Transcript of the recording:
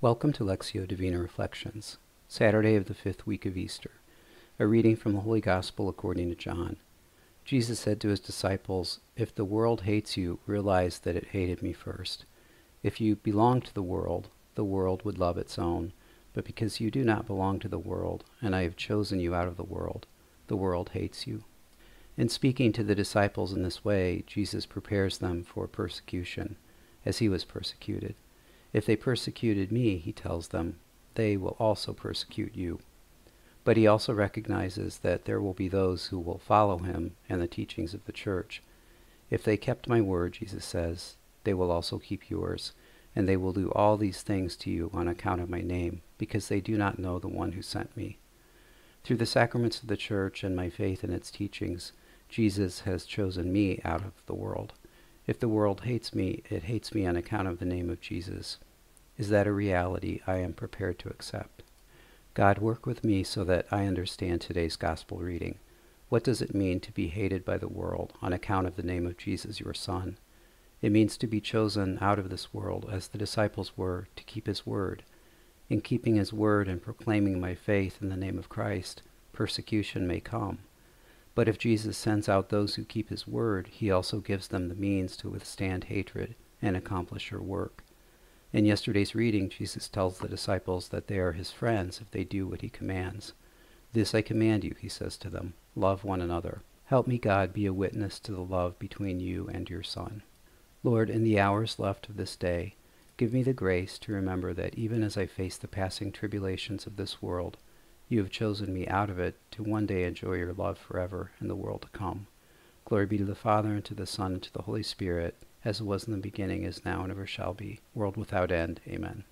Welcome to Lectio Divina Reflections, Saturday of the fifth week of Easter, a reading from the Holy Gospel according to John. Jesus said to his disciples, "If the world hates you, realize that it hated me first. If you belonged to the world would love its own. But because you do not belong to the world, and I have chosen you out of the world hates you." In speaking to the disciples in this way, Jesus prepares them for persecution, as he was persecuted. "If they persecuted me," he tells them, "they will also persecute you." But he also recognizes that there will be those who will follow him and the teachings of the church. "If they kept my word," Jesus says, "they will also keep yours, and they will do all these things to you on account of my name, because they do not know the one who sent me." Through the sacraments of the church and my faith in its teachings, Jesus has chosen me out of the world. If the world hates me, it hates me on account of the name of Jesus. Is that a reality I am prepared to accept? God, work with me so that I understand today's gospel reading. What does it mean to be hated by the world on account of the name of Jesus, your Son? It means to be chosen out of this world, as the disciples were, to keep his word. In keeping his word and proclaiming my faith in the name of Christ, persecution may come. But if Jesus sends out those who keep his word, he also gives them the means to withstand hatred and accomplish her work. In yesterday's reading, Jesus tells the disciples that they are his friends if they do what he commands. "This I command you," he says to them, "love one another." Help me, God, be a witness to the love between you and your Son. Lord, in the hours left of this day, give me the grace to remember that even as I face the passing tribulations of this world, you have chosen me out of it to one day enjoy your love forever in the world to come. Glory be to the Father, and to the Son, and to the Holy Spirit, as it was in the beginning, is now, and ever shall be, world without end. Amen.